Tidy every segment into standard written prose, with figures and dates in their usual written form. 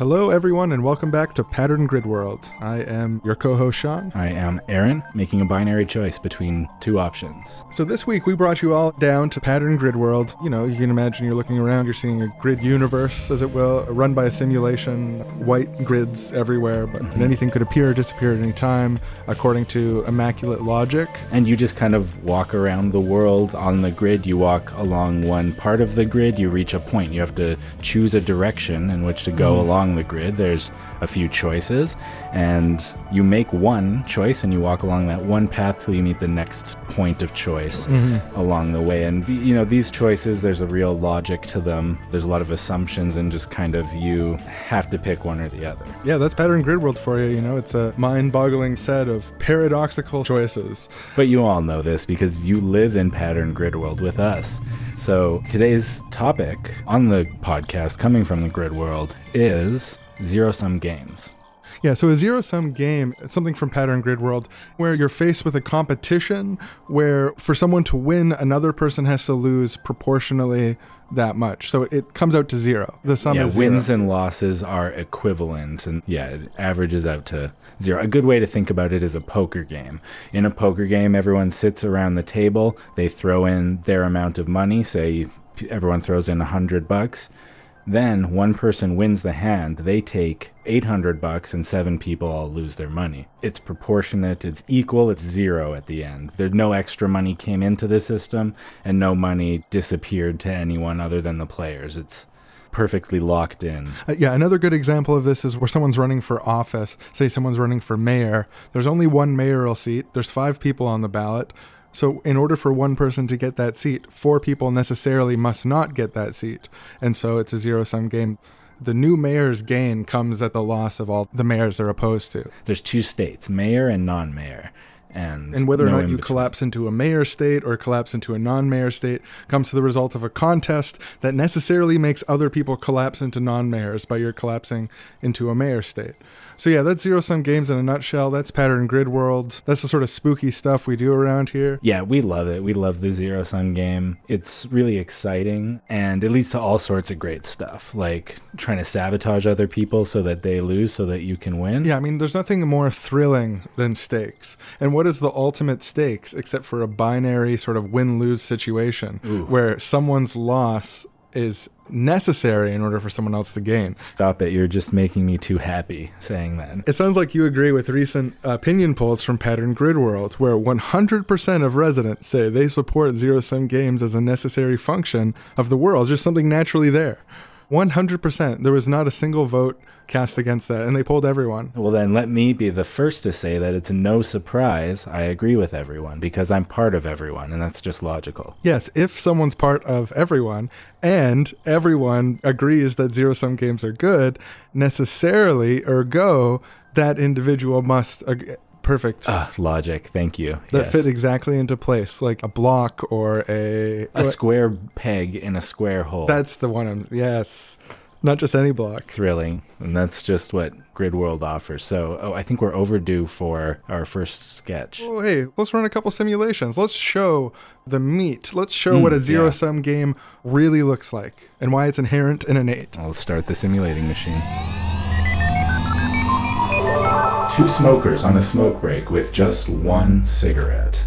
Hello everyone and welcome back to Pattern Grid World. I am your co-host Sean. I am Aaron, making a binary choice between two options. So this week we brought you all down to Pattern Grid World. You know, you can imagine you're looking around, you're seeing a grid universe, as it will, run by a simulation, white grids everywhere, but anything could appear or disappear at any time, according to immaculate logic. And you just kind of walk around the world on the grid. You walk along one part of the grid, you reach a point. You have to choose a direction in which to go along the grid. There's a few choices, and you make one choice and you walk along that one path till you meet the next point of choice along the way. And you know, these choices, there's a real logic to them. There's a lot of assumptions, and just kind of you have to pick one or the other. Yeah, that's Pattern Grid World for you. You know, it's a mind-boggling set of paradoxical choices. But you all know this because you live in Pattern Grid World with us. So today's topic on the podcast, coming from the Grid World, is zero-sum games. Yeah, so a zero-sum game, it's something from Pattern Grid World, where you're faced with a competition where for someone to win, another person has to lose proportionally that much. So it comes out to zero. The sum is zero. Wins and losses are equivalent, and it averages out to zero. A good way to think about it is a poker game. In a poker game, everyone sits around the table. They throw in their amount of money. Say everyone throws in $100. Then one person wins the hand, they take $800, and seven people all lose their money. It's proportionate, it's equal, it's zero at the end. There's no extra money came into the system, and no money disappeared to anyone other than the players. It's perfectly locked in. Another good example of this is where someone's running for office. Say someone's running for mayor. There's only one mayoral seat. There's five people on the ballot. So in order for one person to get that seat, four people necessarily must not get that seat. And so it's a zero-sum game. The new mayor's gain comes at the loss of all the mayors they're opposed to. There's two states, mayor and non-mayor. And whether or not you collapse into a mayor state or collapse into a non-mayor state comes to the result of a contest that necessarily makes other people collapse into non-mayors by your collapsing into a mayor state. So yeah, that's zero-sum games in a nutshell. That's Pattern Grid World. That's the sort of spooky stuff we do around here. Yeah, we love it. We love the zero-sum game. It's really exciting, and it leads to all sorts of great stuff, like trying to sabotage other people so that they lose so that you can win. Yeah, I mean, there's nothing more thrilling than stakes. And what is the ultimate stakes except for a binary sort of win-lose situation where someone's loss is necessary in order for someone else to gain. Stop it. You're just making me too happy saying that. It sounds like you agree with recent opinion polls from Pattern Grid World, where 100% of residents say they support zero-sum games as a necessary function of the world, just something naturally there. 100%. There was not a single vote cast against that, and they polled everyone. Well, then let me be the first to say that it's no surprise I agree with everyone, because I'm part of everyone, and that's just logical. Yes, if someone's part of everyone, and everyone agrees that zero-sum games are good, necessarily, ergo, that individual must agree. Perfect. Logic. Thank you. That fit exactly into place, like a block or a square peg in a square hole. That's the one. Yes. Not just any block. Thrilling. And that's just what Grid World offers. So I think we're overdue for our first sketch. Oh, hey, let's run a couple simulations. Let's show the meat. Let's show what a zero-sum game really looks like and why it's inherent and innate. I'll start the simulating machine. Two smokers on a smoke break with just one cigarette.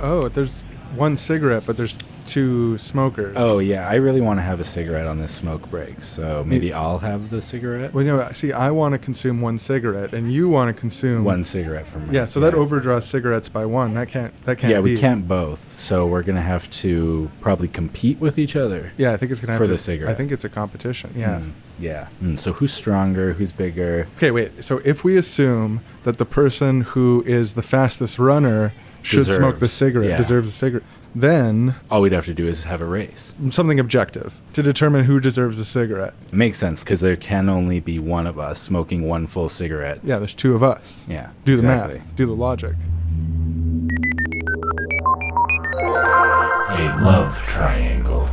Oh, there's one cigarette, but there's two smokers. Oh, yeah. I really want to have a cigarette on this smoke break, so maybe I'll have the cigarette. Well, you know, see, I want to consume one cigarette, and you want to consume one cigarette from me. Yeah, so that overdraws cigarettes by one. That can't. Yeah, we can't both. So we're gonna have to probably compete with each other. Yeah, I think it's gonna have to, for the cigarette. I think it's a competition. Yeah. So who's stronger? Who's bigger? Okay, wait. So if we assume that the person who is the fastest runner deserves a cigarette, then all we'd have to do is have a race, something objective to determine who deserves a cigarette. Makes sense, because there can only be one of us smoking one full cigarette. Yeah, there's two of us. Yeah, do exactly. The math, do the logic. A love triangle.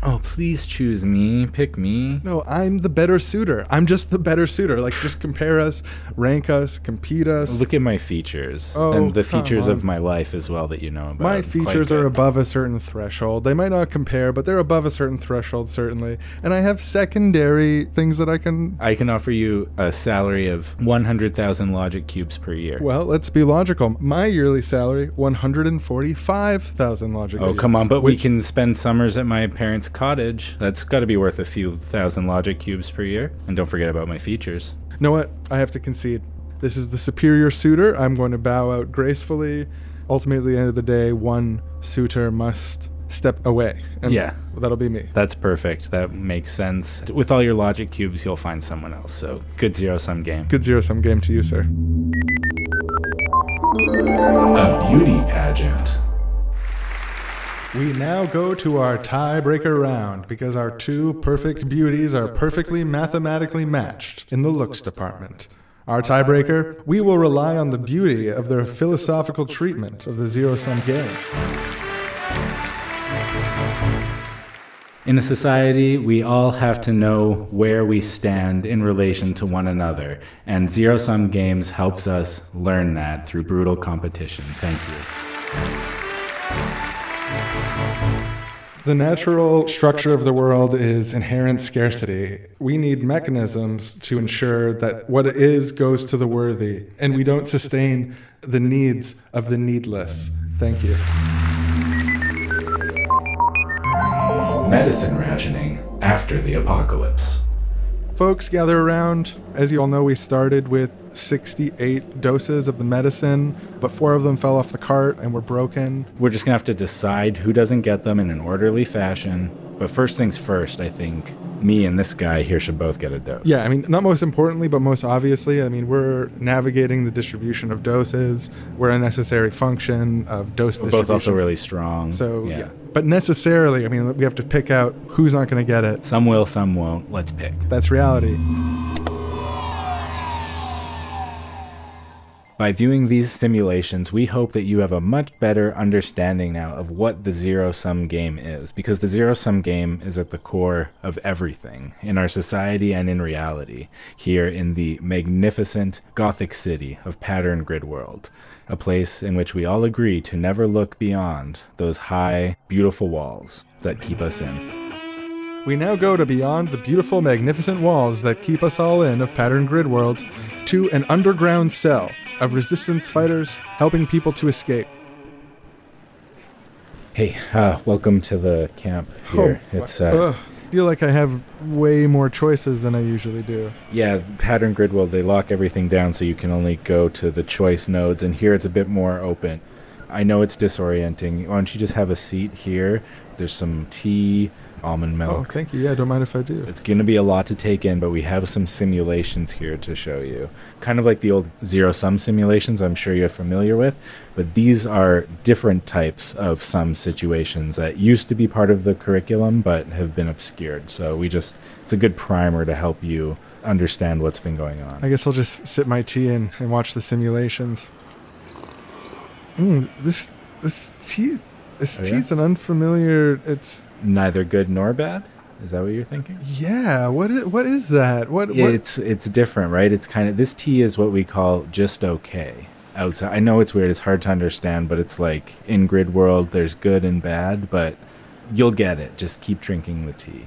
Oh, please choose me. Pick me. No, I'm the better suitor. I'm just the better suitor. Like, just compare us, rank us, compete us. Look at my features. Oh, and the features of my life as well that you know about. My features are above a certain threshold. They might not compare, but they're above a certain threshold, certainly. And I have secondary things that I can... I can offer you a salary of 100,000 logic cubes per year. Well, let's be logical. My yearly salary, 145,000 logic cubes. Oh, come on. But we can spend summers at my parents' cottage. That's got to be worth a few thousand logic cubes per year. And don't forget about my features. You know what? I have to concede. This is the superior suitor. I'm going to bow out gracefully. Ultimately, at the end of the day, one suitor must step away. And yeah. That'll be me. That's perfect. That makes sense. With all your logic cubes, you'll find someone else. So good zero-sum game. Good zero-sum game to you, sir. A beauty pageant. We now go to our tiebreaker round because our two perfect beauties are perfectly mathematically matched in the looks department. Our tiebreaker, we will rely on the beauty of their philosophical treatment of the zero-sum game. In a society, we all have to know where we stand in relation to one another, and zero-sum games helps us learn that through brutal competition. Thank you. The natural structure of the world is inherent scarcity. We need mechanisms to ensure that what is goes to the worthy, and we don't sustain the needs of the needless. Thank you. Medicine rationing after the apocalypse. Folks, gather around. As you all know, we started with 68 doses of the medicine, but 4 of them fell off the cart and were broken. We're just going to have to decide who doesn't get them in an orderly fashion. But first things first, I think me and this guy here should both get a dose. Yeah, I mean, not most importantly, but most obviously, I mean, we're navigating the distribution of doses. We're a necessary function of dose distribution. We're both also really strong. So, yeah. But necessarily, I mean, we have to pick out who's not going to get it. Some will, some won't. Let's pick. That's reality. By viewing these simulations, we hope that you have a much better understanding now of what the zero-sum game is, because the zero-sum game is at the core of everything, in our society and in reality, here in the magnificent Gothic city of Pattern Grid World, a place in which we all agree to never look beyond those high, beautiful walls that keep us in. We now go to beyond the beautiful, magnificent walls that keep us all in of Pattern Grid World to an underground cell of resistance fighters helping people to escape. Hey, welcome to the camp here. I feel like I have way more choices than I usually do. Yeah, Pattern Grid World, they lock everything down so you can only go to the choice nodes, and here it's a bit more open. I know it's disorienting. Why don't you just have a seat here? There's some tea, almond milk. Oh, thank you. Yeah, don't mind if I do. It's going to be a lot to take in, but we have some simulations here to show you. Kind of like the old zero-sum simulations I'm sure you're familiar with, but these are different types of sum situations that used to be part of the curriculum but have been obscured. So it's a good primer to help you understand what's been going on. I guess I'll just sip my tea and watch the simulations. This tea's an unfamiliar. It's neither good nor bad. Is that what you're thinking? Yeah. What is that? What? It's different, right? It's kind of, this tea is what we call just okay. Outside, I know it's weird. It's hard to understand, but it's like in Grid World, there's good and bad, but you'll get it. Just keep drinking the tea.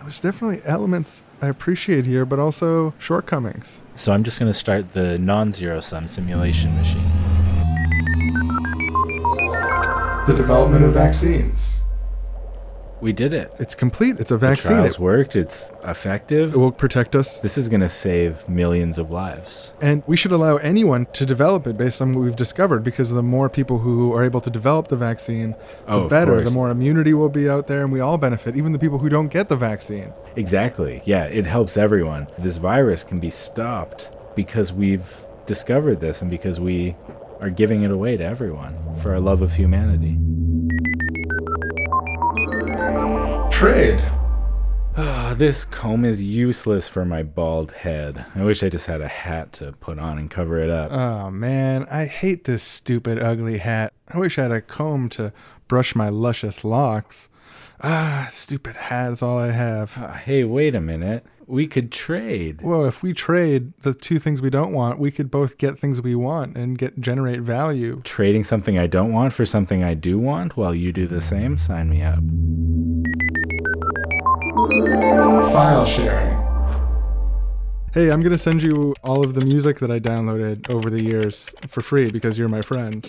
There's definitely elements I appreciate here, but also shortcomings. So I'm just going to start the non-zero-sum simulation machine. The development of vaccines. We did it. It's complete. It's a vaccine. The trials worked. It's effective. It will protect us. This is going to save millions of lives. And we should allow anyone to develop it based on what we've discovered, because the more people who are able to develop the vaccine, the better. The more immunity will be out there, and we all benefit, even the people who don't get the vaccine. Exactly. Yeah, it helps everyone. This virus can be stopped because we've discovered this and because we are giving it away to everyone for our love of humanity. Trade. This comb is useless for my bald head. I wish I just had a hat to put on and cover it up. Oh man, I hate this stupid ugly hat. I wish I had a comb to brush my luscious locks. Ah, stupid hat is all I have. Hey, wait a minute. We could trade. Well, if we trade the two things we don't want, we could both get things we want and generate value. Trading something I don't want for something I do want while you do the same? Sign me up. File sharing. Hey, I'm going to send you all of the music that I downloaded over the years for free because you're my friend.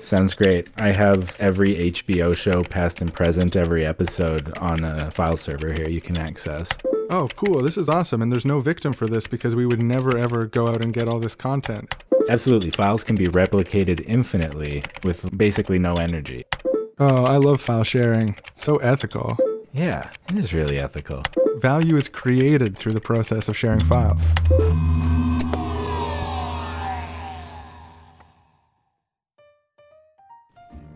Sounds great. I have every HBO show, past and present, every episode on a file server here you can access. Oh, cool. This is awesome. And there's no victim for this because we would never, ever go out and get all this content. Absolutely. Files can be replicated infinitely with basically no energy. Oh, I love file sharing. So ethical. Yeah, it is really ethical. Value is created through the process of sharing files.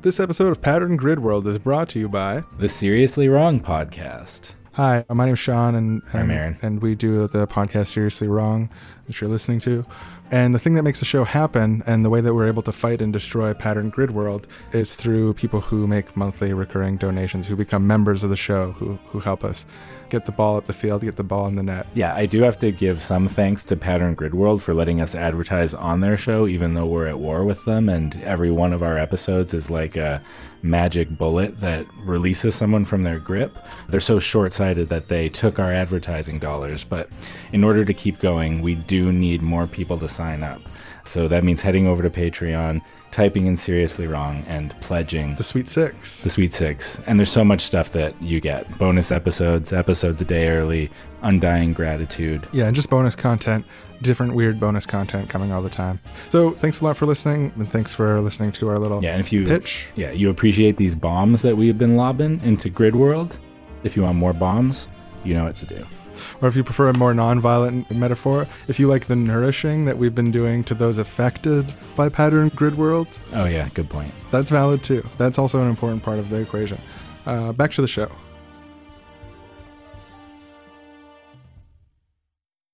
This episode of Pattern Grid World is brought to you by the Seriously Wrong podcast. Hi, my name's Sean, and I'm Aaron, and we do the podcast Seriously Wrong that you're listening to. And the thing that makes the show happen and the way that we're able to fight and destroy Pattern Grid World is through people who make monthly recurring donations, who become members of the show, who help us get the ball up the field, get the ball in the net. Yeah, I do have to give some thanks to Pattern Grid World for letting us advertise on their show, even though we're at war with them, and every one of our episodes is like a magic bullet that releases someone from their grip. They're so short-sighted that they took our advertising dollars, but in order to keep going, we do need more people to sign up. So that means heading over to Patreon, typing in Seriously Wrong, and pledging. The Sweet Six. The Sweet Six. And there's so much stuff that you get. Bonus episodes, episodes a day early, undying gratitude. Yeah, and just bonus content, different weird bonus content coming all the time. So thanks a lot for listening, and thanks for listening to our little pitch. Yeah, you appreciate these bombs that we've been lobbing into Grid World. If you want more bombs, you know what to do. Or if you prefer a more non-violent metaphor, if you like the nourishing that we've been doing to those affected by Pattern Grid World. Oh yeah, good point. That's valid too. That's also an important part of the equation. Back to the show.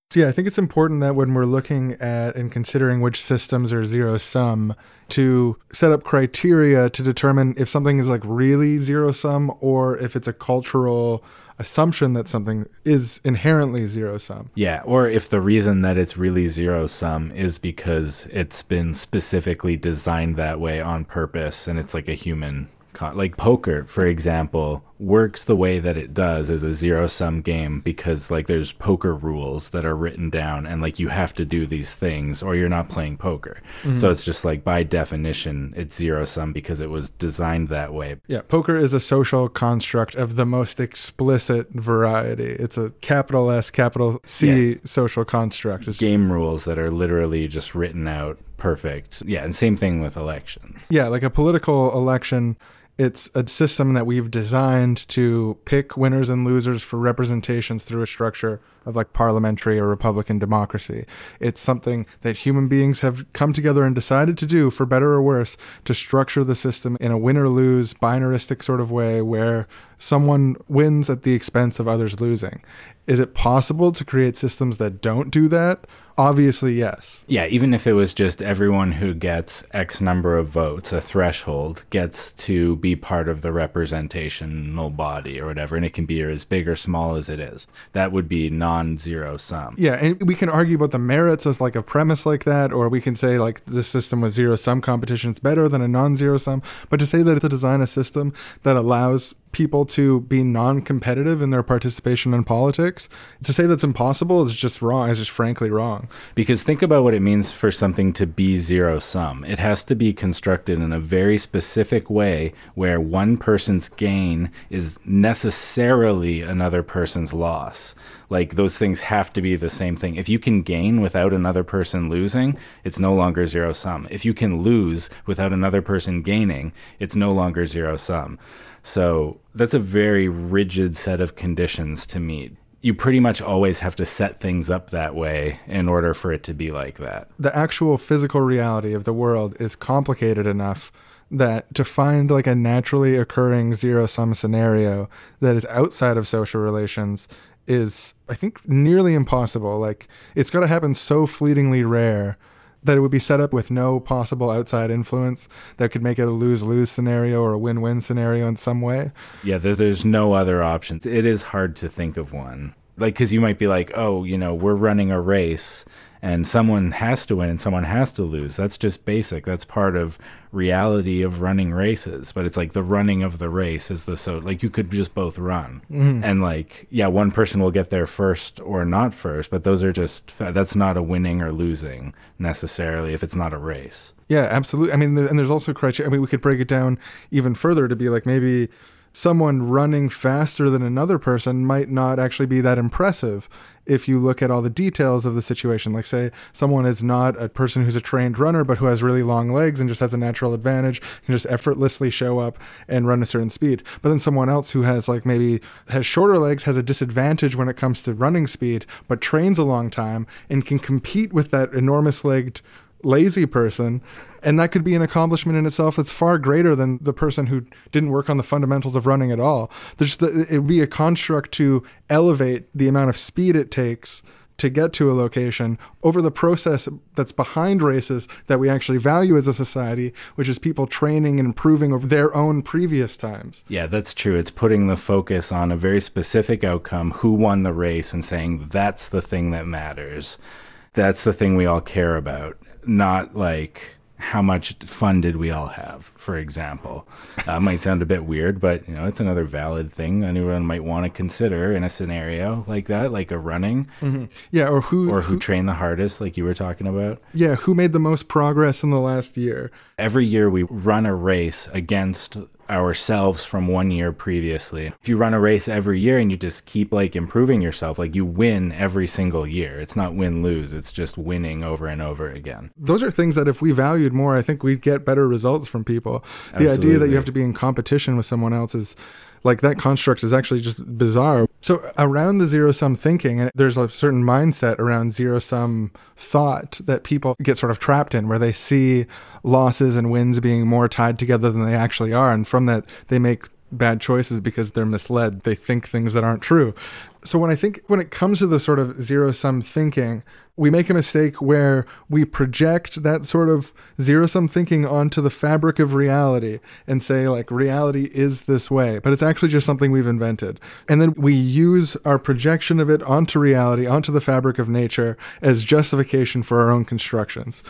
So yeah, I think it's important that when we're looking at and considering which systems are zero-sum, to set up criteria to determine if something is like really zero-sum or if it's a cultural assumption that something is inherently zero-sum. Yeah, or if the reason that it's really zero-sum is because it's been specifically designed that way on purpose, and it's like a human... Like poker, for example, works the way that it does as a zero-sum game because, like, there's poker rules that are written down and, like, you have to do these things or you're not playing poker. Mm-hmm. So it's just, like, by definition, it's zero-sum because it was designed that way. Yeah, poker is a social construct of the most explicit variety. It's a capital S, capital C social construct. It's game rules that are literally just written out perfect. Yeah, and same thing with elections. Yeah, like a political election... It's a system that we've designed to pick winners and losers for representations through a structure of like parliamentary or Republican democracy. It's something that human beings have come together and decided to do, for better or worse, to structure the system in a win-or-lose, binaristic sort of way where someone wins at the expense of others losing. Is it possible to create systems that don't do that? Obviously, yes. Yeah, even if it was just everyone who gets X number of votes, a threshold, gets to be part of the representational body or whatever, and it can be as big or small as it is. That would be non-zero sum. Yeah, and we can argue about the merits of like a premise like that, or we can say like this system with zero-sum competition is better than a non-zero sum, but to say that to design a system that allows people to be non-competitive in their participation in politics, to say that's impossible is just wrong. It's just frankly wrong. Because think about what it means for something to be zero-sum. It has to be constructed in a very specific way where one person's gain is necessarily another person's loss. Like, those things have to be the same thing. If you can gain without another person losing, it's no longer zero-sum. If you can lose without another person gaining, it's no longer zero-sum. So that's a very rigid set of conditions to meet. You pretty much always have to set things up that way in order for it to be like that. The actual physical reality of the world is complicated enough that to find like a naturally occurring zero-sum scenario that is outside of social relations is, I think, nearly impossible. Like, it's got to happen so fleetingly rare that it would be set up with no possible outside influence that could make it a lose-lose scenario or a win-win scenario in some way. Yeah, there's no other options. It is hard to think of one. Like, because you might be like, oh, you know, we're running a race and someone has to win and someone has to lose. That's just basic. That's part of reality of running races. But it's like the running of the race is the, so like you could just both run. Mm-hmm. And like, yeah, one person will get there first or not first, but those are just, that's not a winning or losing necessarily if it's not a race. Yeah, absolutely. I mean, and there's also criteria. I mean, we could break it down even further to be like, maybe someone running faster than another person might not actually be that impressive if you look at all the details of the situation. Like, say someone is not a person who's a trained runner, but who has really long legs and just has a natural advantage, can just effortlessly show up and run a certain speed. But then someone else who has like maybe has shorter legs, has a disadvantage when it comes to running speed, but trains a long time and can compete with that enormous-legged lazy person, and that could be an accomplishment in itself that's far greater than the person who didn't work on the fundamentals of running at all. It would be a construct to elevate the amount of speed it takes to get to a location over the process that's behind races that we actually value as a society, which is people training and improving over their own previous times. Yeah, that's true. It's putting the focus on a very specific outcome, who won the race, and saying that's the thing that matters. That's the thing we all care about. Not like how much fun did we all have, for example. Might sound a bit weird, but you know, it's another valid thing anyone might want to consider in a scenario like that, like a running. Mm-hmm. Yeah, or who trained the hardest, like you were talking about. Yeah, who made the most progress in the last year. Every year we run a race against ourselves from one year previously. If you run a race every year and you just keep like improving yourself, like you win every single year. It's not win-lose, it's just winning over and over again. Those are things that if we valued more, I think we'd get better results from people. Absolutely. The idea that you have to be in competition with someone else is like, that construct is actually just bizarre. So around the zero-sum thinking, and there's a certain mindset around zero-sum thought that people get sort of trapped in, where they see losses and wins being more tied together than they actually are. And from that, they make bad choices because they're misled. They think things that aren't true. So when it comes to the sort of zero-sum thinking, we make a mistake where we project that sort of zero-sum thinking onto the fabric of reality and say, like, reality is this way, but it's actually just something we've invented. And then we use our projection of it onto reality, onto the fabric of nature, as justification for our own constructions.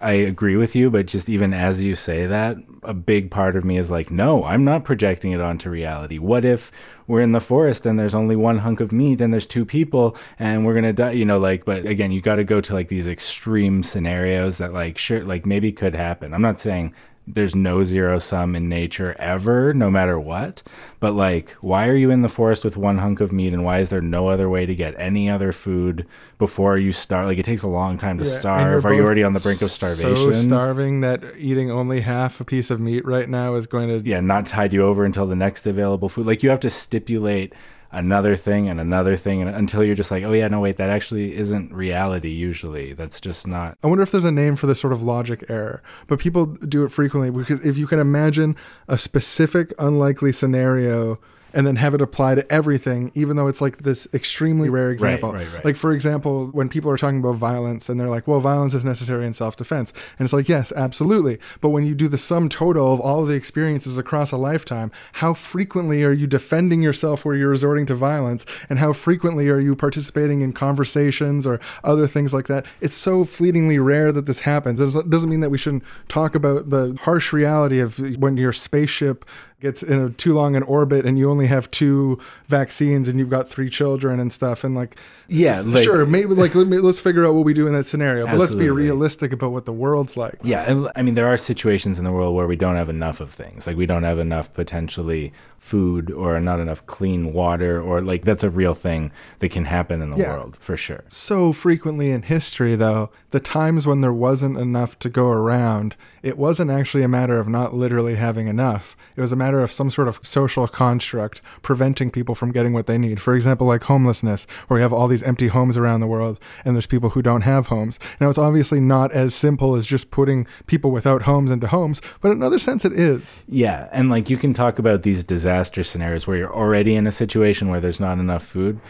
I agree with you, but just even as you say that, a big part of me is like, no, I'm not projecting it onto reality. What if we're in the forest and there's only one hunk of meat and there's two people and we're going to die, you know, like, but again, you got to go to like these extreme scenarios that like, sure, like maybe could happen. I'm not saying there's no zero sum in nature ever, no matter what, but like, why are you in the forest with one hunk of meat and why is there no other way to get any other food before you starve? Like, it takes a long time to starve. Are you already on the brink of starvation? So starving that eating only half a piece of meat right now is going to not tide you over until the next available food. Like, you have to stipulate another thing, and until you're just like, oh yeah, no, wait, that actually isn't reality usually. That's just not. I wonder if there's a name for this sort of logic error, but people do it frequently, because if you can imagine a specific unlikely scenario and then have it apply to everything, even though it's like this extremely rare example. Right. Like, for example, when people are talking about violence and they're like, well, violence is necessary in self-defense. And it's like, yes, absolutely. But when you do the sum total of all of the experiences across a lifetime, how frequently are you defending yourself where you're resorting to violence? And how frequently are you participating in conversations or other things like that? It's so fleetingly rare that this happens. It doesn't mean that we shouldn't talk about the harsh reality of when your spaceship gets in too long an orbit and you only have 2 vaccines and you've got 3 children and stuff, and like, yeah, like, sure, maybe like let's figure out what we do in that scenario, but let's be realistic about what the world's like. Yeah, and I mean, there are situations in the world where we don't have enough of things, like we don't have enough potentially food or not enough clean water, or like, that's a real thing that can happen in the world for sure. So frequently in history, though, the times when there wasn't enough to go around, it wasn't actually a matter of not literally having enough. It was a matter of some sort of social construct preventing people from getting what they need. For example, like homelessness, where you have all these empty homes around the world and there's people who don't have homes. Now, it's obviously not as simple as just putting people without homes into homes, but in another sense it is. Yeah, and like, you can talk about these disaster scenarios where you're already in a situation where there's not enough food,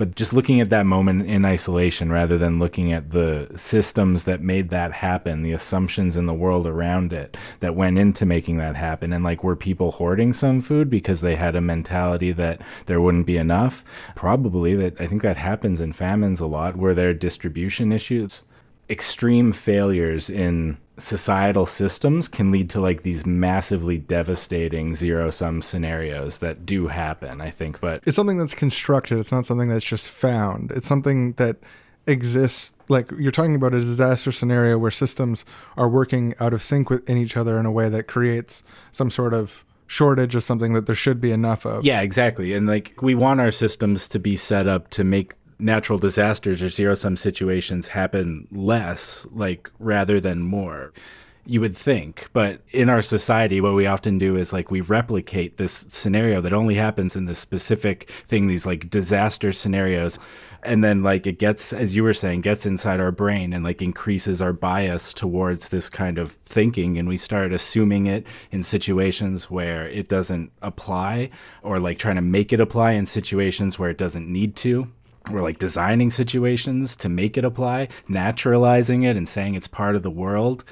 But just looking at that moment in isolation rather than looking at the systems that made that happen, the assumptions in the world around it that went into making that happen. And like, were people hoarding some food because they had a mentality that there wouldn't be enough? Probably. That I think that happens in famines a lot. Were there distribution issues? Extreme failures in societal systems can lead to like these massively devastating zero-sum scenarios that do happen, I think. But it's something that's constructed. It's not something that's just found. It's something that exists. Like, you're talking about a disaster scenario where systems are working out of sync within each other in a way that creates some sort of shortage of something that there should be enough of. Yeah, exactly. And like, we want our systems to be set up to make natural disasters or zero-sum situations happen less, like, rather than more, you would think. But in our society, what we often do is like, we replicate this scenario that only happens in this specific thing, these like disaster scenarios. And then like, it gets, as you were saying, gets inside our brain and like increases our bias towards this kind of thinking. And we start assuming it in situations where it doesn't apply, or like trying to make it apply in situations where it doesn't need to. We're like designing situations to make it apply, naturalizing it and saying it's part of the world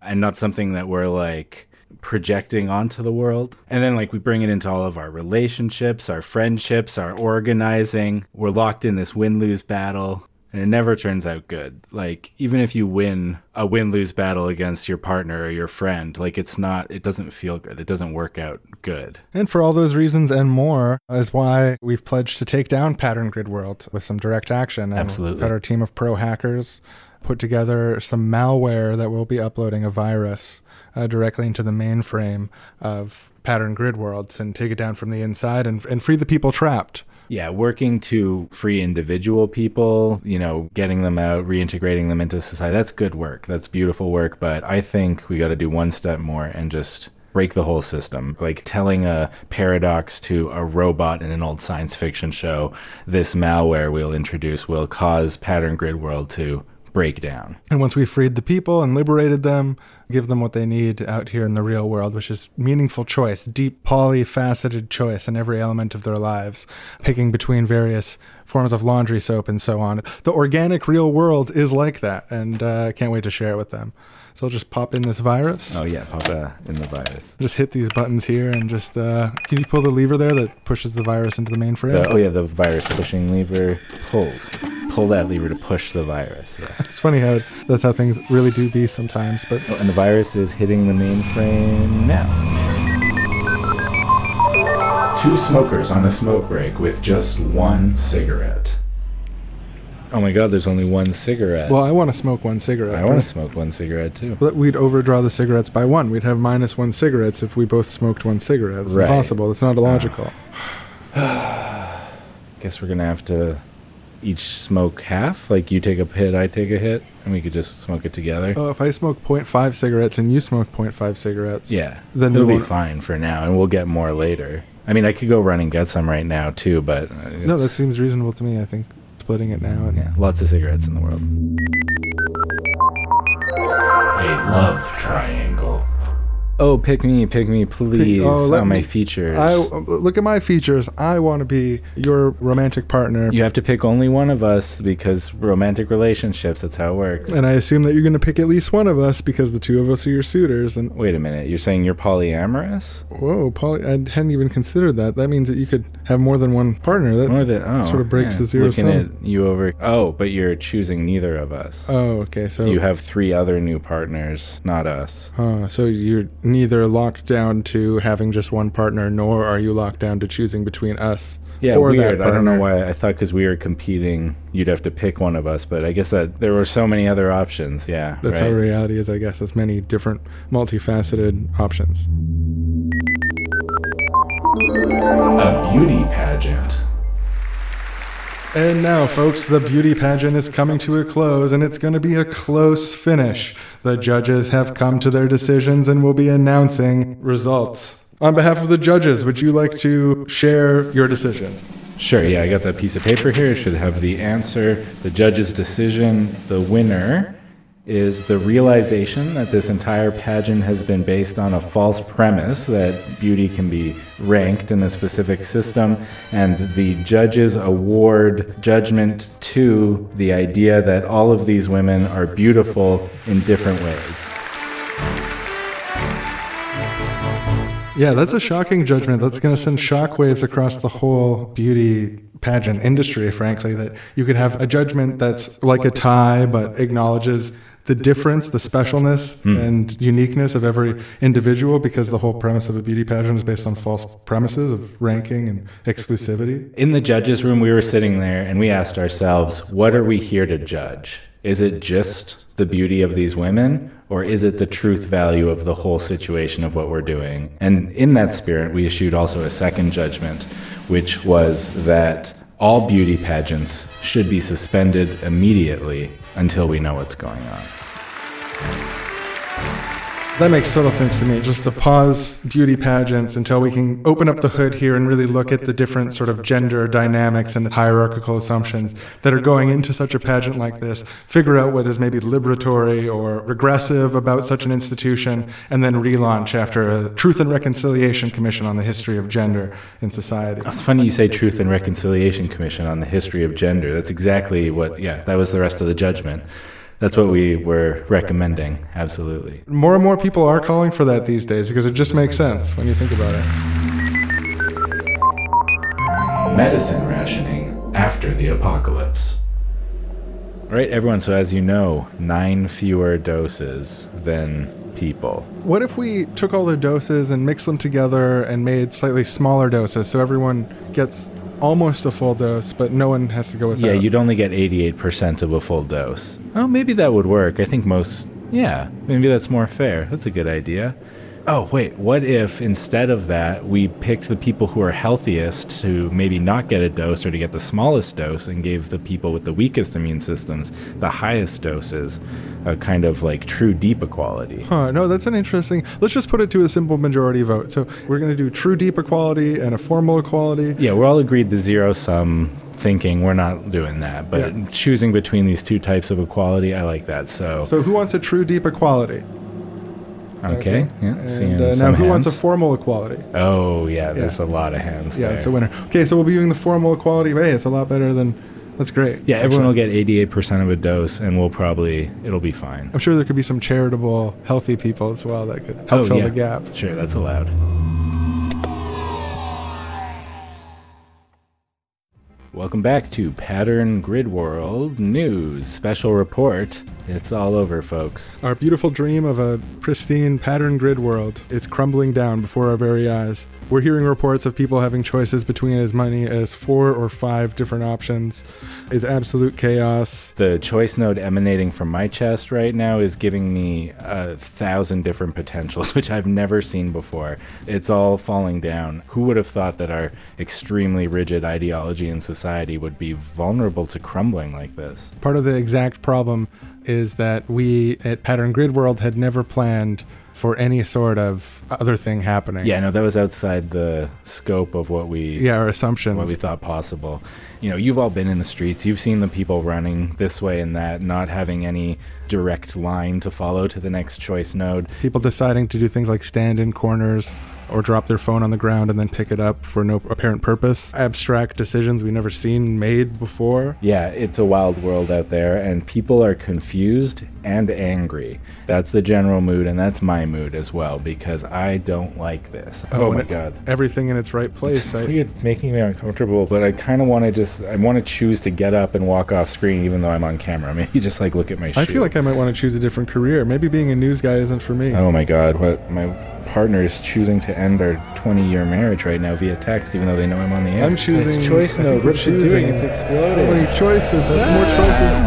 and not something that we're like projecting onto the world. And then like, we bring it into all of our relationships, our friendships, our organizing. We're locked in this win-lose battle and it never turns out good. Like, even if you win a win-lose battle against your partner or your friend, like, it's not, it doesn't feel good. It doesn't work out good. And for all those reasons and more is why we've pledged to take down Pattern Grid World with some direct action. And absolutely. We've had our team of pro hackers put together some malware that will be uploading a virus directly into the mainframe of Pattern Grid Worlds and take it down from the inside and free the people trapped. Yeah, working to free individual people, you know, getting them out, reintegrating them into society. That's good work. That's beautiful work. But I think we got to do one step more and just break the whole system. Like telling a paradox to a robot in an old science fiction show, this malware we'll introduce will cause Pattern Grid World to break down. And once we freed the people and liberated them, give them what they need out here in the real world, which is meaningful choice, deep, polyfaceted choice in every element of their lives, picking between various forms of laundry soap and so on. The organic real world is like that, and I can't wait to share it with them. So I'll just pop in this virus. Oh yeah, pop in the virus. Just hit these buttons here and just, can you pull the lever there that pushes the virus into the mainframe? The virus pushing lever pulled. Pull that lever to push the virus. Yeah. It's funny how that's how things really do be sometimes. But and the virus is hitting the mainframe now. Two smokers on a smoke break with just one cigarette. Oh my God, there's only one cigarette. Well, I want to smoke one cigarette. I want to smoke one cigarette too. But we'd overdraw the cigarettes by one. We'd have -1 cigarettes if we both smoked one cigarette. It's impossible. It's not illogical. Guess we're going to have to each smoke half, like you take a hit, I take a hit, and we could just smoke it together. Oh, if I smoke 0.5 cigarettes and you smoke 0.5 cigarettes, yeah, then it'll be fine for now, and we'll get more later. I mean, I could go run and get some right now too, but no, that seems reasonable to me. I think splitting it now, and yeah, lots of cigarettes in the world. A love triangle. Oh, pick me, please. My features. Look at my features. I want to be your romantic partner. You have to pick only one of us because romantic relationships, that's how it works. And I assume that you're going to pick at least one of us because the two of us are your suitors. And wait a minute, you're saying you're polyamorous? Whoa, I hadn't even considered that. That means that you could have more than one partner. That sort of breaks the zero sum. Looking at you over. Oh, but you're choosing neither of us. Oh, okay. So you have three other new partners, not us. So you're neither locked down to having just one partner, nor are you locked down to choosing between us. Yeah, for weird. That I don't know why. I thought because we were competing, you'd have to pick one of us, but I guess that there were so many other options. Yeah, that's right. How reality is, I guess. As many different multifaceted options. A beauty pageant. And now, folks, the beauty pageant is coming to a close, and it's going to be a close finish. The judges have come to their decisions and will be announcing results. On behalf of the judges, would you like to share your decision? Sure, yeah, I got that piece of paper here. It should have the answer, the judge's decision. The winner is the realization that this entire pageant has been based on a false premise that beauty can be ranked in a specific system, and the judges award judgment to the idea that all of these women are beautiful in different ways. Yeah, that's a shocking judgment. That's going to send shockwaves across the whole beauty pageant industry, frankly, that you could have a judgment that's like a tie but acknowledges the difference, the specialness and uniqueness of every individual, because the whole premise of a beauty pageant is based on false premises of ranking and exclusivity. In the judges' room, we were sitting there and we asked ourselves, what are we here to judge? Is it just the beauty of these women, or is it the truth value of the whole situation of what we're doing? And in that spirit, we issued also a second judgment, which was that all beauty pageants should be suspended immediately until we know what's going on. That makes total sense to me, just to pause beauty pageants until we can open up the hood here and really look at the different sort of gender dynamics and hierarchical assumptions that are going into such a pageant like this, figure out what is maybe liberatory or regressive about such an institution, and then relaunch after a Truth and Reconciliation Commission on the History of Gender in Society. It's funny you say Truth and Reconciliation Commission on the History of Gender. That's exactly what, that was the rest of the judgment. That's what we were recommending, absolutely. More and more people are calling for that these days because it just makes sense when you think about it. Medicine rationing after the apocalypse. All right, everyone, so as you know, 9 fewer doses than people. What if we took all the doses and mixed them together and made slightly smaller doses so everyone gets almost a full dose, but no one has to go without? Yeah, you'd only get 88% of a full dose. Oh, maybe that would work. I think maybe that's more fair. That's a good idea. Oh, wait, what if instead of that, we picked the people who are healthiest to maybe not get a dose or to get the smallest dose and gave the people with the weakest immune systems the highest doses, a kind of like true deep equality? Huh, no, that's an interesting... Let's just put it to a simple majority vote. So we're going to do true deep equality and a formal equality. Yeah, we're all agreed the zero-sum thinking, we're not doing that. But choosing between these two types of equality, I like that. So who wants a true deep equality? Okay. Yeah. And now, who wants a formal equality? Oh, yeah. There's a lot of hands. Yeah, it's a winner. Okay, so we'll be doing the formal equality. Hey, it's a lot better than. That's great. Yeah, everyone will get 88% of a dose, and it'll be fine. I'm sure there could be some charitable, healthy people as well that could help fill the gap. Sure, that's allowed. Welcome back to Pattern Grid World News Special Report. It's all over, folks. Our beautiful dream of a pristine pattern grid world is crumbling down before our very eyes. We're hearing reports of people having choices between as many as 4 or 5 different options. It's absolute chaos. The choice node emanating from my chest right now is giving me 1,000 different potentials, which I've never seen before. It's all falling down. Who would have thought that our extremely rigid ideology and society would be vulnerable to crumbling like this? Part of the exact problem is that we at Pattern Grid World had never planned for any sort of other thing happening. Yeah, no, that was outside the scope of what we... Yeah, our assumptions. What we thought possible. You know, you've all been in the streets. You've seen the people running this way and that, not having any direct line to follow to the next choice node. People deciding to do things like stand in corners or drop their phone on the ground and then pick it up for no apparent purpose. Abstract decisions we've never seen made before. Yeah, it's a wild world out there, and people are confused and angry. That's the general mood, and that's my mood as well, because I don't like this. Oh my God. Everything in its right place. It's weird. It's making me uncomfortable, but I kind of want to choose to get up and walk off screen even though I'm on camera. Maybe just like look at my shoe. I feel like I might want to choose a different career. Maybe being a news guy isn't for me. Oh my God, what my partner is choosing to end our 20-year marriage right now via text, even though they know I'm on the air. I'm choosing... It's choice node. What's it doing? It's exploding. So many choices. More choices.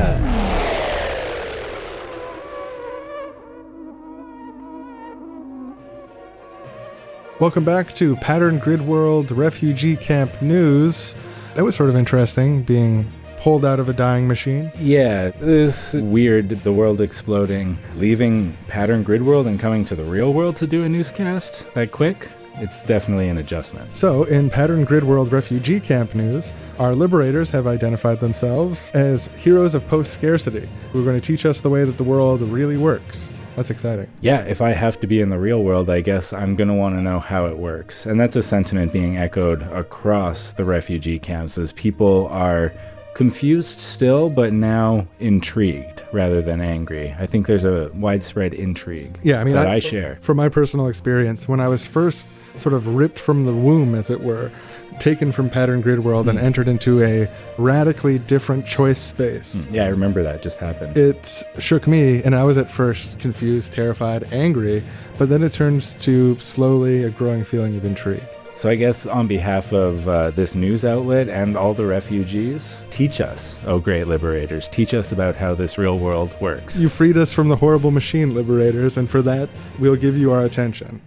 Welcome back to Pattern Grid World Refugee Camp News. That was sort of interesting, being pulled out of a dying machine. Yeah, this weird, the world exploding, leaving Pattern Grid World and coming to the real world to do a newscast that quick. It's definitely an adjustment. So, in Pattern Grid World refugee camp news, our liberators have identified themselves as heroes of post-scarcity, who are going to teach us the way that the world really works. That's exciting. Yeah, if I have to be in the real world, I guess I'm going to want to know how it works. And that's a sentiment being echoed across the refugee camps as people are confused still, but now intrigued rather than angry. I think there's a widespread intrigue that I share. From my personal experience, when I was first sort of ripped from the womb, as it were, taken from Pattern Grid World and entered into a radically different choice space. Yeah, I remember that just happened. It shook me, and I was at first confused, terrified, angry, but then it turns to slowly a growing feeling of intrigue. So I guess on behalf of this news outlet and all the refugees, teach us, oh great liberators, teach us about how this real world works. You freed us from the horrible machine, liberators, and for that, we'll give you our attention.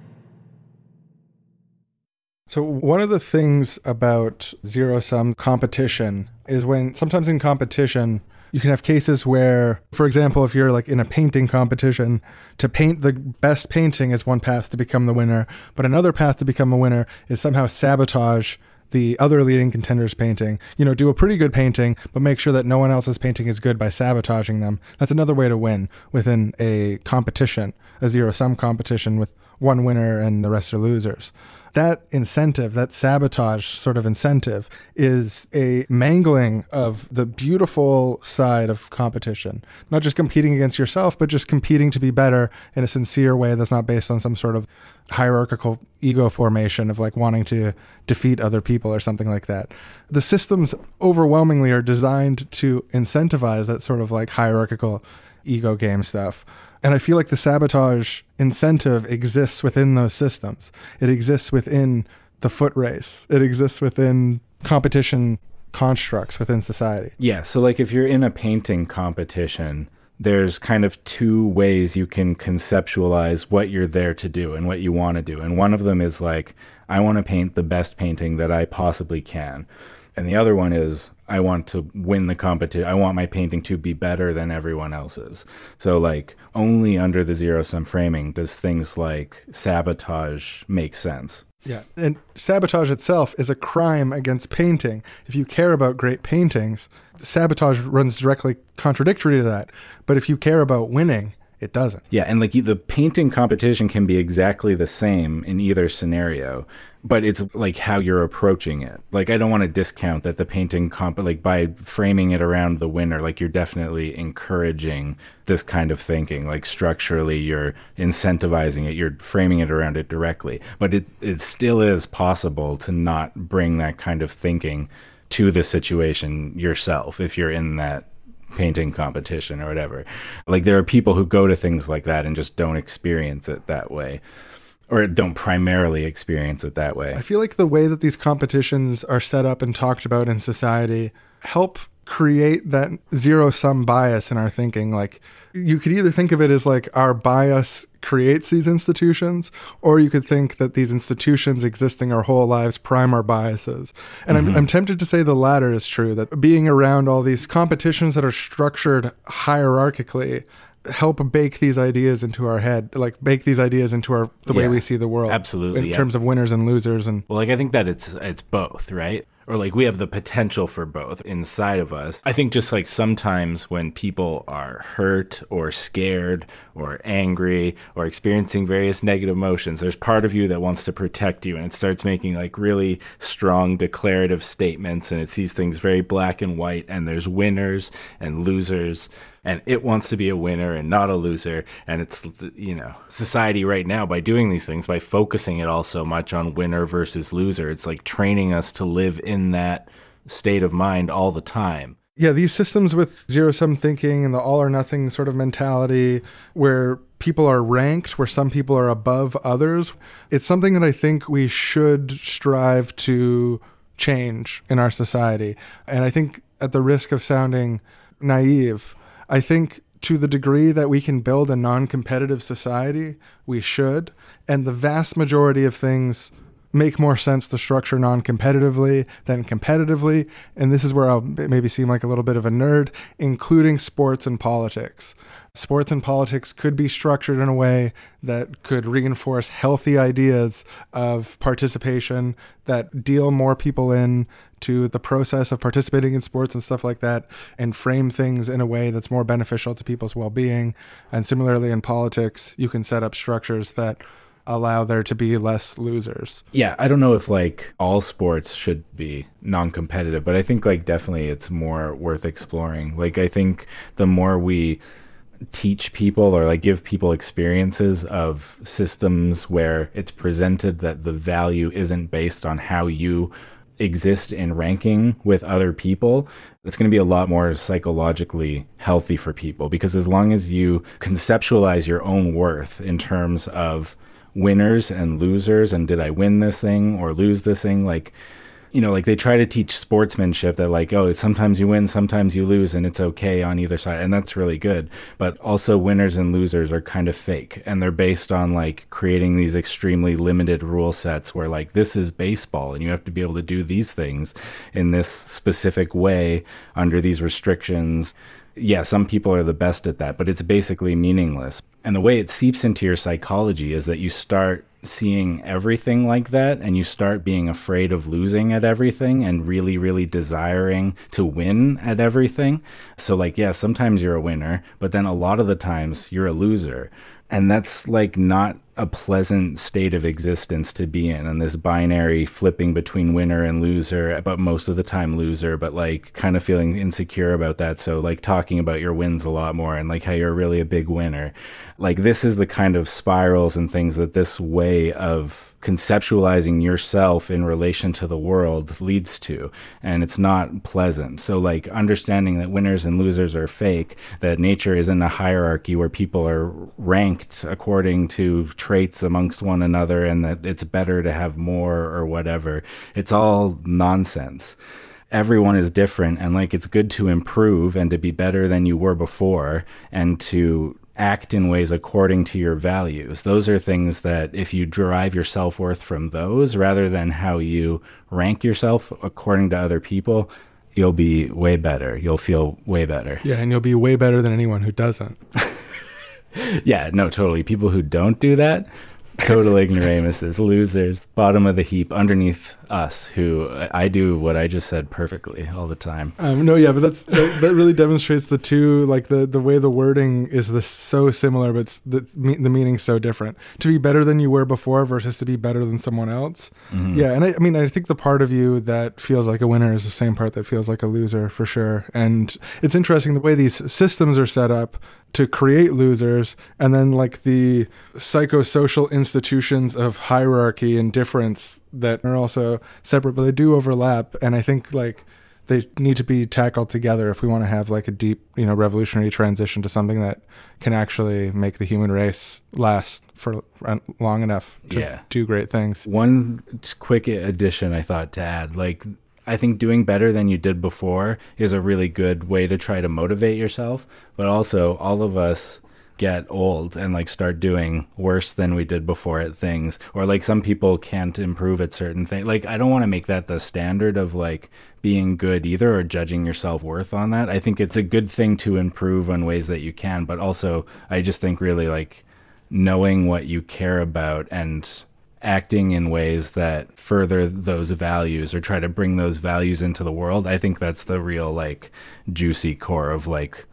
So one of the things about zero-sum competition is when sometimes in competition, you can have cases where, for example, if you're like in a painting competition, to paint the best painting is one path to become the winner, but another path to become a winner is somehow sabotage the other leading contender's painting. You know, do a pretty good painting, but make sure that no one else's painting is good by sabotaging them. That's another way to win within a competition, a zero-sum competition with one winner and the rest are losers. That incentive, that sabotage sort of incentive, is a mangling of the beautiful side of competition. Not just competing against yourself, but just competing to be better in a sincere way that's not based on some sort of hierarchical ego formation of like wanting to defeat other people or something like that. The systems overwhelmingly are designed to incentivize that sort of like hierarchical ego game stuff. And I feel like the sabotage incentive exists within those systems. It exists within the foot race. It exists within competition constructs within society. Yeah, so like if you're in a painting competition, there's kind of two ways you can conceptualize what you're there to do and what you want to do. And one of them is like, I want to paint the best painting that I possibly can. And the other one is, I want to win the competition. I want my painting to be better than everyone else's. So, like, only under the zero-sum framing does things like sabotage make sense. Yeah. And sabotage itself is a crime against painting. If you care about great paintings, sabotage runs directly contradictory to that. But if you care about winning, it doesn't. Yeah, and like the painting competition can be exactly the same in either scenario, but it's like how you're approaching it. Like, I don't want to discount that the painting like by framing it around the winner, like you're definitely encouraging this kind of thinking. Like structurally, you're incentivizing it. You're framing it around it directly, but it still is possible to not bring that kind of thinking to the situation yourself if you're in that painting competition or whatever. Like there are people who go to things like that and just don't experience it that way, or don't primarily experience it that way. I feel like the way that these competitions are set up and talked about in society help create that zero-sum bias in our thinking. Like you could either think of it as like our bias creates these institutions, or you could think that these institutions existing our whole lives prime our biases. And I'm tempted to say the latter is true, that being around all these competitions that are structured hierarchically help bake these ideas into our head, like bake these ideas into our way we see the world. Absolutely. In terms of winners and losers. And well, like I think that it's both, right? Or like we have the potential for both inside of us. I think just like sometimes when people are hurt or scared or angry or experiencing various negative emotions, there's part of you that wants to protect you and it starts making like really strong declarative statements and it sees things very black and white and there's winners and losers and it wants to be a winner and not a loser. And it's, you know, society right now by doing these things, by focusing it all so much on winner versus loser, it's like training us to live in that state of mind all the time. Yeah, these systems with zero-sum thinking and the all-or-nothing sort of mentality where people are ranked, where some people are above others, it's something that I think we should strive to change in our society. And I think at the risk of sounding naive, I think to the degree that we can build a non-competitive society, we should. And the vast majority of things make more sense to structure non-competitively than competitively, and this is where I'll maybe seem like a little bit of a nerd, including sports and politics. Sports and politics could be structured in a way that could reinforce healthy ideas of participation, that deal more people in to the process of participating in sports and stuff like that, and frame things in a way that's more beneficial to people's well-being. And similarly in politics, you can set up structures that allow there to be less losers. Yeah, I don't know if like all sports should be non-competitive, but I think like definitely it's more worth exploring. Like I think the more we teach people or like give people experiences of systems where it's presented that the value isn't based on how you exist in ranking with other people, it's going to be a lot more psychologically healthy for people, because as long as you conceptualize your own worth in terms of winners and losers and did I win this thing or lose this thing, like, you know, like they try to teach sportsmanship that like, oh, sometimes you win, sometimes you lose, and it's okay on either side. And that's really good. But also winners and losers are kind of fake, and they're based on like creating these extremely limited rule sets where like this is baseball and you have to be able to do these things in this specific way under these restrictions. Yeah, some people are the best at that, but it's basically meaningless. And the way it seeps into your psychology is that you start seeing everything like that, and you start being afraid of losing at everything and really, really desiring to win at everything. So like, yeah, sometimes you're a winner, but then a lot of the times you're a loser. And that's like not a pleasant state of existence to be in this binary flipping between winner and loser, but most of the time loser, but like kind of feeling insecure about that. So like talking about your wins a lot more and like how you're really a big winner. Like this is the kind of spirals and things that this way of conceptualizing yourself in relation to the world leads to, and it's not pleasant. So like understanding that winners and losers are fake, that nature isn't a hierarchy where people are ranked according to traits amongst one another and that it's better to have more or whatever, it's all nonsense. Everyone is different, and like it's good to improve and to be better than you were before and to act in ways according to your values. Those are things that if you derive your self-worth from those rather than how you rank yourself according to other people, you'll be way better. You'll feel way better. Yeah, and you'll be way better than anyone who doesn't. Yeah, no, totally. People who don't do that, total ignoramuses, losers, bottom of the heap, underneath us, who I do what I just said perfectly all the time. But that really demonstrates the two, like the way the wording is this so similar, but it's the meaning's so different. To be better than you were before versus to be better than someone else. Mm-hmm. Yeah, and I mean, I think the part of you that feels like a winner is the same part that feels like a loser for sure. And it's interesting the way these systems are set up to create losers, and then like the psychosocial institutions of hierarchy and difference that are also separate, but they do overlap. And I think like they need to be tackled together if we want to have like a deep, revolutionary transition to something that can actually make the human race last for long enough to do great things. One quick addition I thought to add, like, I think doing better than you did before is a really good way to try to motivate yourself. But also, all of us get old and like start doing worse than we did before at things, or like some people can't improve at certain things. Like, I don't want to make that the standard of like being good either, or judging your self-worth on that. I think it's a good thing to improve on ways that you can, but also I just think really like knowing what you care about and acting in ways that further those values or try to bring those values into the world. I think that's the real like juicy core of like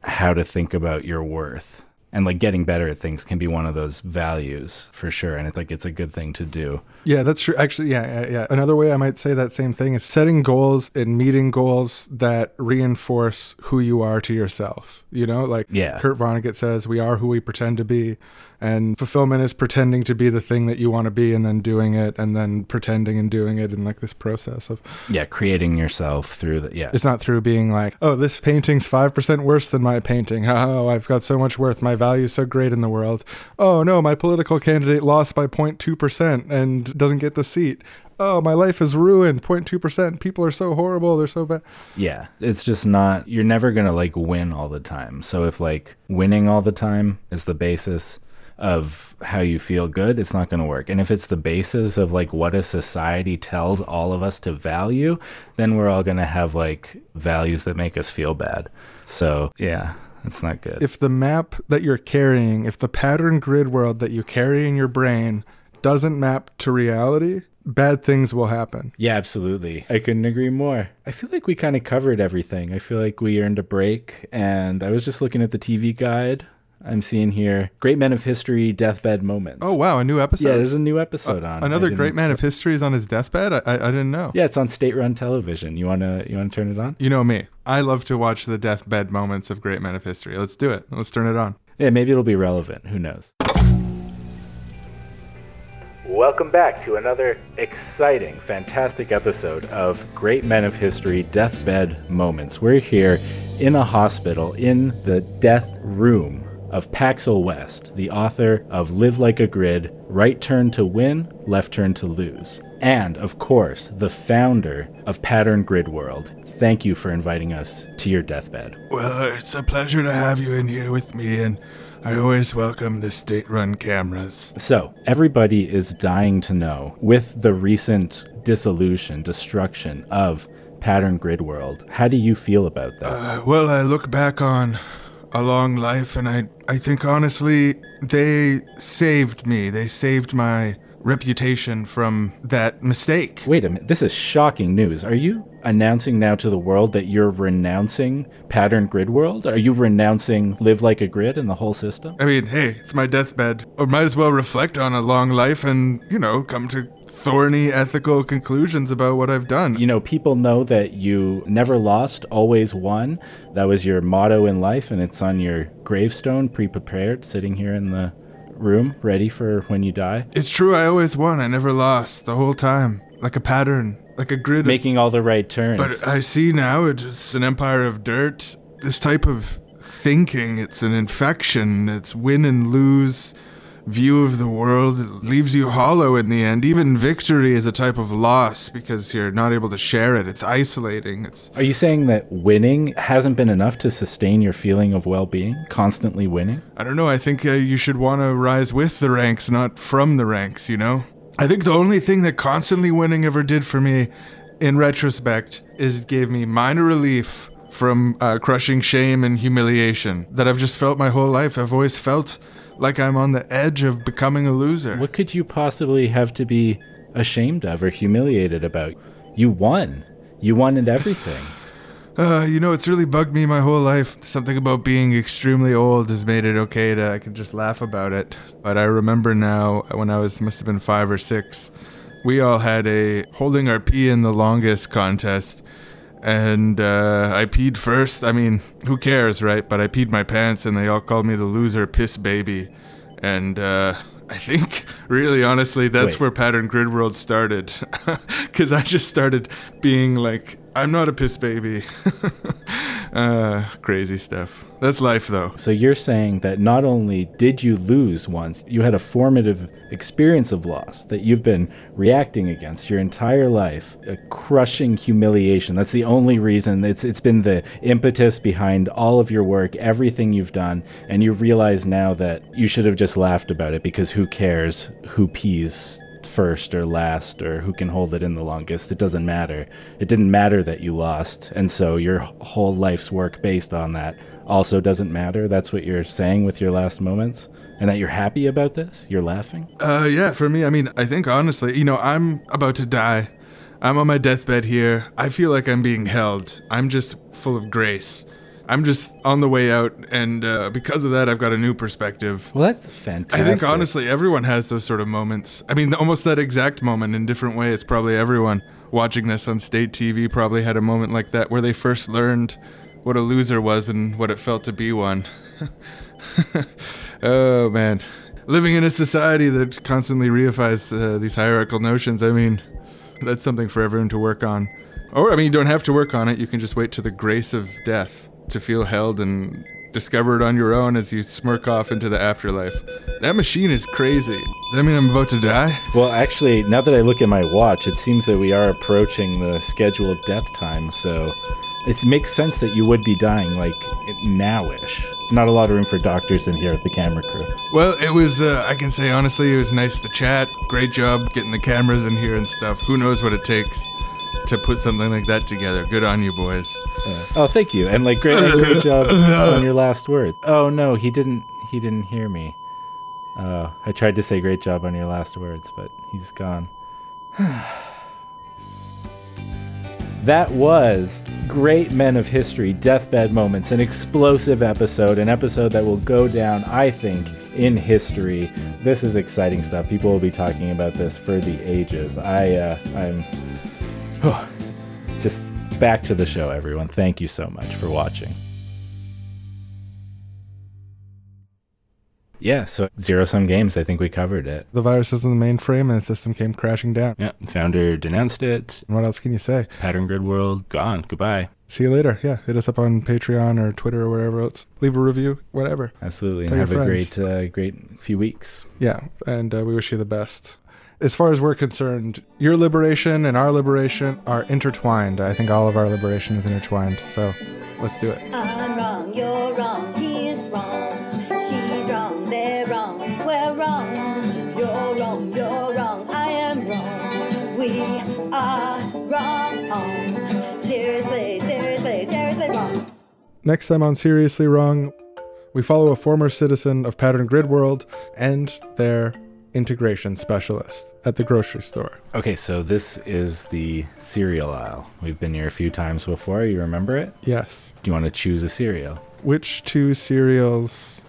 how to think about your worth, and like getting better at things can be one of those values for sure. And I think it's a good thing to do. Yeah, that's true. Actually, yeah. Another way I might say that same thing is setting goals and meeting goals that reinforce who you are to yourself. Kurt Vonnegut says, we are who we pretend to be. And fulfillment is pretending to be the thing that you want to be and then doing it and then pretending and doing it, and like this process of... Yeah, creating yourself through the... Yeah. It's not through being like, oh, this painting's 5% worse than my painting. Oh, I've got so much worth. My value's so great in the world. Oh, no, my political candidate lost by 0.2% and doesn't get the seat. Oh, my life is ruined, 0.2%. People are so horrible. They're so bad. Yeah, it's just not... You're never going to like win all the time. So if like winning all the time is the basis... of how you feel good, it's not going to work. And if it's the basis of like what a society tells all of us to value, then we're all going to have like values that make us feel bad. So yeah, it's not good. If the map that you're carrying, if the pattern grid world that you carry in your brain doesn't map to reality, bad things will happen. Yeah, absolutely. I couldn't agree more. I feel like we kind of covered everything. I feel like we earned a break, and I was just looking at the TV guide. I'm seeing here Great Men of History Deathbed Moments. Oh, wow. A new episode. Yeah, there's a new episode on. Another Great Man of History is on his deathbed? I didn't know. Yeah, it's on state-run television. You want to turn it on? You know me. I love to watch the deathbed moments of Great Men of History. Let's do it. Let's turn it on. Yeah, maybe it'll be relevant. Who knows? Welcome back to another exciting, fantastic episode of Great Men of History Deathbed Moments. We're here in a hospital in the death room of Paxel West, the author of Live Like a Grid, Right Turn to Win, Left Turn to Lose. And, of course, the founder of Pattern Grid World. Thank you for inviting us to your deathbed. Well, it's a pleasure to have you in here with me, and I always welcome the state-run cameras. So, everybody is dying to know, with the recent destruction of Pattern Grid World, how do you feel about that? Well, I look back on a long life, and I think honestly they saved me. They saved my reputation from that mistake. Wait a minute, this is shocking news. Are you announcing now to the world that you're renouncing Pattern Grid World? Are you renouncing Live Like a Grid and the whole system? I mean, hey, it's my deathbed. I might as well reflect on a long life and, you know, come to thorny ethical conclusions about what I've done. You know, people know that you never lost, always won. That was your motto in life, and it's on your gravestone, pre-prepared, sitting here in the room, ready for when you die. It's true, I always won. I never lost the whole time. Like a pattern, like a grid. Making all the right turns. But I see now it's an empire of dirt. This type of thinking, it's an infection. It's win and lose view of the world. It leaves you hollow in the end. Even victory is a type of loss because you're not able to share it. It's isolating. Are you saying that winning hasn't been enough to sustain your feeling of well-being? Constantly winning? I don't know. I think you should want to rise with the ranks, not from the ranks, you know? I think the only thing that constantly winning ever did for me, in retrospect, is it gave me minor relief from crushing shame and humiliation that I've just felt my whole life. I've always felt like I'm on the edge of becoming a loser. What could you possibly have to be ashamed of or humiliated about? You won. You won at everything. You know, it's really bugged me my whole life. Something about being extremely old has made it okay I can just laugh about it. But I remember now when I must have been 5 or 6, we all had a holding our pee in the longest contest. And I peed first. I mean, who cares, right? But I peed my pants, and they all called me the loser piss baby. And I think, really, honestly, that's where Pattern Grid World started. Because I just started being like, I'm not a piss baby. Crazy stuff. That's life, though. So you're saying that not only did you lose once, you had a formative experience of loss that you've been reacting against your entire life, a crushing humiliation. That's the only reason. It's been the impetus behind all of your work, everything you've done, and you realize now that you should have just laughed about it because who cares who pees first or last or who can hold it in the longest. It doesn't matter. It didn't matter that you lost, and so your whole life's work based on that also doesn't matter. That's what you're saying with your last moments, and that you're happy about this. You're laughing. Yeah, for me, I mean, I think honestly, you know, I'm about to die. I'm on my deathbed here. I feel like I'm being held. I'm just full of grace. I'm just on the way out, and because of that, I've got a new perspective. Well, that's fantastic. I think, honestly, everyone has those sort of moments. I mean, almost that exact moment in different ways. Probably everyone watching this on state TV probably had a moment like that where they first learned what a loser was and what it felt to be one. Oh, man. Living in a society that constantly reifies these hierarchical notions, I mean, that's something for everyone to work on. Or, I mean, you don't have to work on it. You can just wait to the grace of death to feel held and discover it on your own as you smirk off into the afterlife. That machine is crazy. Does that mean I'm about to die? Well, actually, now that I look at my watch, it seems that we are approaching the scheduled death time, so It makes sense that you would be dying, like, now-ish. Not a lot of room for doctors in here at the camera crew. Well, it was, I can say honestly, it was nice to chat. Great job getting the cameras in here and stuff. Who knows what it takes to put something like that together. Good on you, boys. Oh, thank you. And, like, great job on your last word. Oh, no, he didn't hear me. I tried to say great job on your last words, but he's gone. That was Great Men of History, Deathbed Moments, an explosive episode, an episode that will go down, I think, in history. This is exciting stuff. People will be talking about this for the ages. I'm just back to the show, everyone. Thank you so much for watching. Yeah, so zero-sum games, I think we covered it. The virus was in the mainframe, and the system came crashing down. Yeah, the founder denounced it. What else can you say? Pattern Grid World, gone. Goodbye. See you later. Yeah, hit us up on Patreon or Twitter or wherever else. Leave a review, whatever. Absolutely. Tell and have a great few weeks. Yeah, and we wish you the best. As far as we're concerned, your liberation and our liberation are intertwined. I think all of our liberation is intertwined, so let's do it. I'm wrong, you're wrong, he is wrong. She's wrong, they're wrong, we're wrong. You're wrong, you're wrong, I am wrong. We are wrong. Seriously, seriously, seriously wrong. Next time on Seriously Wrong, we follow a former citizen of Pattern Grid World and their integration specialist at the grocery store. Okay, so this is the cereal aisle. We've been here a few times before. You remember it? Yes. Do you want to choose a cereal? Which two cereals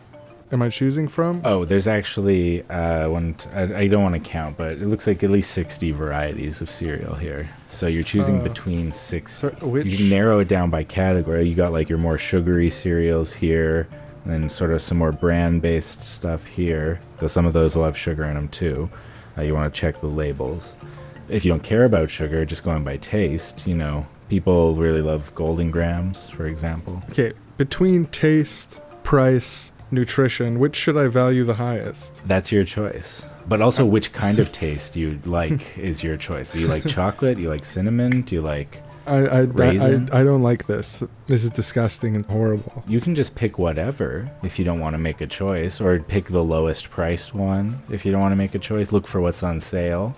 am I choosing from? Oh, there's actually one. I don't want to count, but it looks like at least 60 varieties of cereal here. So you're choosing between 6. Which? You can narrow it down by category. You got like your more sugary cereals here, and then sort of some more bran-based stuff here. Though some of those will have sugar in them too. You want to check the labels. If you don't care about sugar, just going by taste, you know, people really love Golden Grams, for example. Okay, between taste, price, nutrition, which should I value the highest? That's your choice. But also which kind of taste you like is your choice. Do you like chocolate? Do you like cinnamon? Do you like raisin? I don't like this. This is disgusting and horrible. You can just pick whatever if you don't want to make a choice, or pick the lowest priced one if you don't want to make a choice. Look for what's on sale.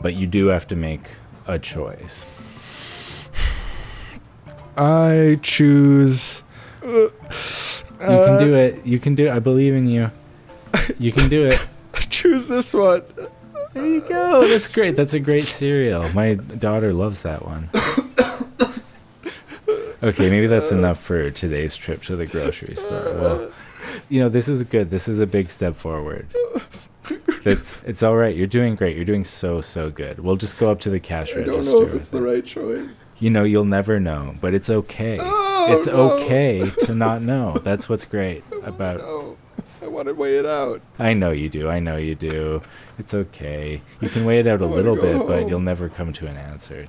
But you do have to make a choice. I choose... You can do it. You can do it. I believe in you. You can do it. Choose this one. There you go. That's great. That's a great cereal. My daughter loves that one. Okay, maybe that's enough for today's trip to the grocery store. Well, you know, this is good. This is a big step forward. It's all right. You're doing great. You're doing so good. We'll just go up to the cash register. I don't know if it's the right choice. You know, you'll never know, but it's okay. It's okay to not know. That's what's great about. No, I want to weigh it out. I know you do. It's okay. You can weigh it out a little bit, but you'll never come to an answer.